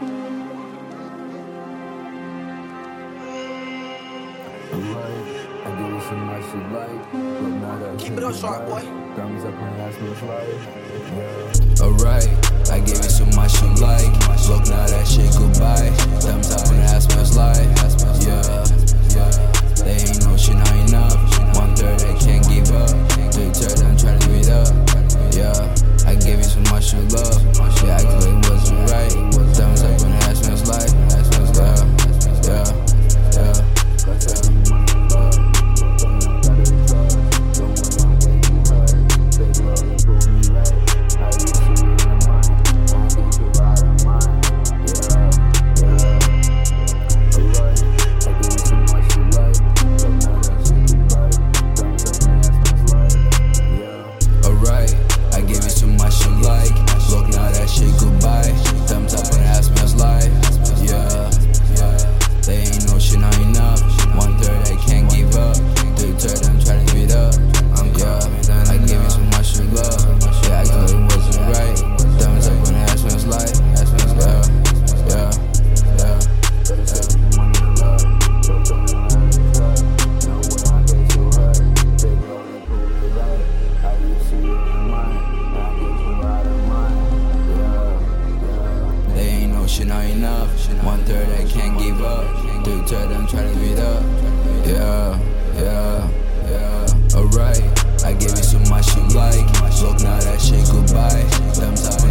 Keep it up, sharp boy. Alright, I gave you so much you like. Look now that shit goodbye. Thumbs up on the ass man's life. Yeah, they ain't no shit high enough. 1/3 I can't give up. 2/3 I'm trying to give it up. Yeah, I gave you so much you love. Yeah, I knew it wasn't right. Thumbs up on the ass man's life. Yeah. Not enough. 1/3 I can't give up. 2/3 I'm trying to beat up. Yeah. Alright, I gave you so much you like. Look now that shit goodbye. Thumbs up.